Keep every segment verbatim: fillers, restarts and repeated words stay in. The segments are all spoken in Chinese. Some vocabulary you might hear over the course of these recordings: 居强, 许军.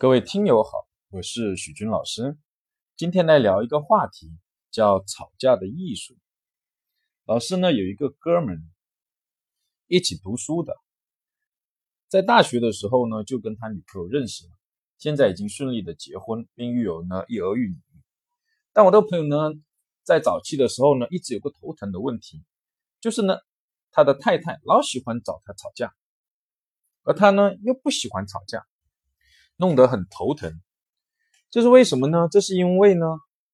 各位听友好，我是许军老师。今天来聊一个话题，叫吵架的艺术。老师呢有一个哥们一起读书的，在大学的时候呢就跟他女朋友认识了，现在已经顺利的结婚，并育有呢一儿一女。但我的朋友呢在早期的时候呢一直有个头疼的问题，就是呢他的太太老喜欢找他吵架，而他呢又不喜欢吵架，弄得很头疼。这是为什么呢？这是因为呢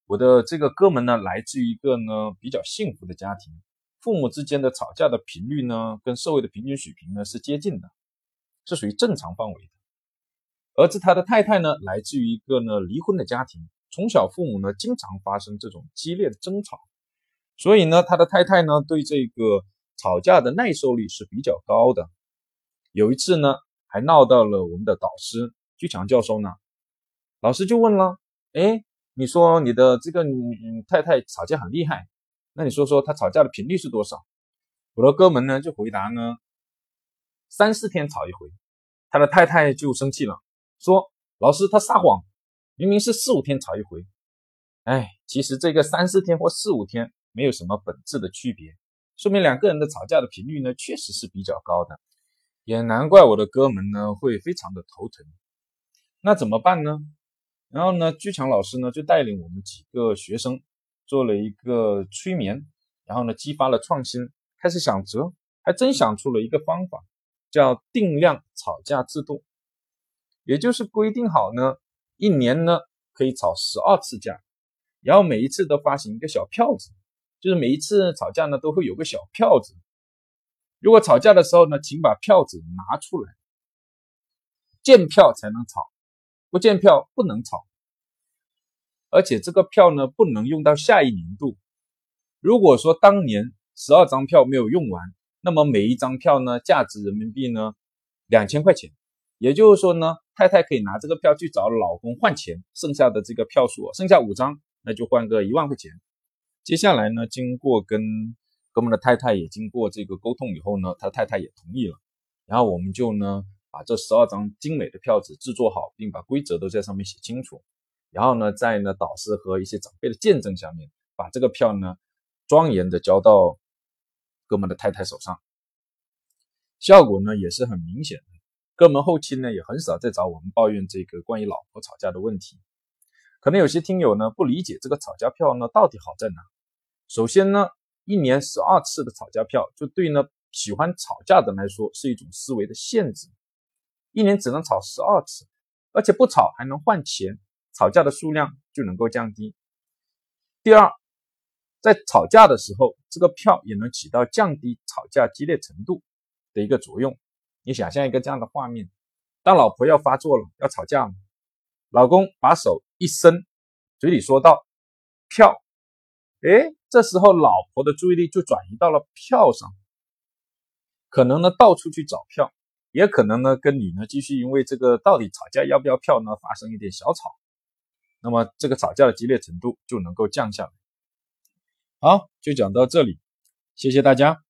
我的这个哥们呢来自于一个呢比较幸福的家庭，父母之间的吵架的频率呢跟社会的平均水平呢是接近的，是属于正常范围的。而他的太太呢来自于一个呢离婚的家庭，从小父母呢经常发生这种激烈的争吵，所以呢他的太太呢对这个吵架的耐受力是比较高的。有一次呢还闹到了我们的导师居强教授呢，老师就问了，诶，你说你的这个女太太吵架很厉害，那你说说她吵架的频率是多少？我的哥们呢就回答呢，三四天吵一回。他的太太就生气了，说老师他撒谎，明明是四五天吵一回。哎，其实这个三四天或四五天没有什么本质的区别，说明两个人的吵架的频率呢确实是比较高的，也难怪我的哥们呢会非常的头疼。那怎么办呢？然后呢居强老师呢就带领我们几个学生做了一个催眠，然后呢激发了创新，开始想辙，还真想出了一个方法，叫定量吵架制度。也就是规定好呢一年呢可以吵十二次架，然后每一次都发行一个小票子，就是每一次吵架呢都会有个小票子，如果吵架的时候呢请把票子拿出来，见票才能吵，不见票不能吵，而且这个票呢不能用到下一年度。如果说当年十二张票没有用完，那么每一张票呢价值人民币呢两千块钱，也就是说呢太太可以拿这个票去找老公换钱，剩下的这个票数剩下五张，那就换个一万块钱。接下来呢经过跟哥们的太太也经过这个沟通以后呢，他太太也同意了，然后我们就呢把这十二张精美的票子制作好，并把规则都在上面写清楚，然后呢在呢导师和一些长辈的见证下面，把这个票呢庄严的交到哥们的太太手上。效果呢也是很明显的，哥们后期呢也很少再找我们抱怨这个关于老婆吵架的问题。可能有些听友呢不理解这个吵架票呢到底好在哪。首先呢一年十二次的吵架票，就对呢喜欢吵架的来说是一种思维的限制，一年只能吵十二次，而且不吵还能换钱，吵架的数量就能够降低。第二，在吵架的时候，这个票也能起到降低吵架激烈程度的一个作用。你想象一个这样的画面，当老婆要发作了，要吵架了，老公把手一伸，嘴里说道票，诶，这时候老婆的注意力就转移到了票上，可能呢到处去找票，也可能呢跟你呢继续因为这个到底吵架要不要票呢发生一点小吵，那么这个吵架的激烈程度就能够降下来。好，就讲到这里，谢谢大家。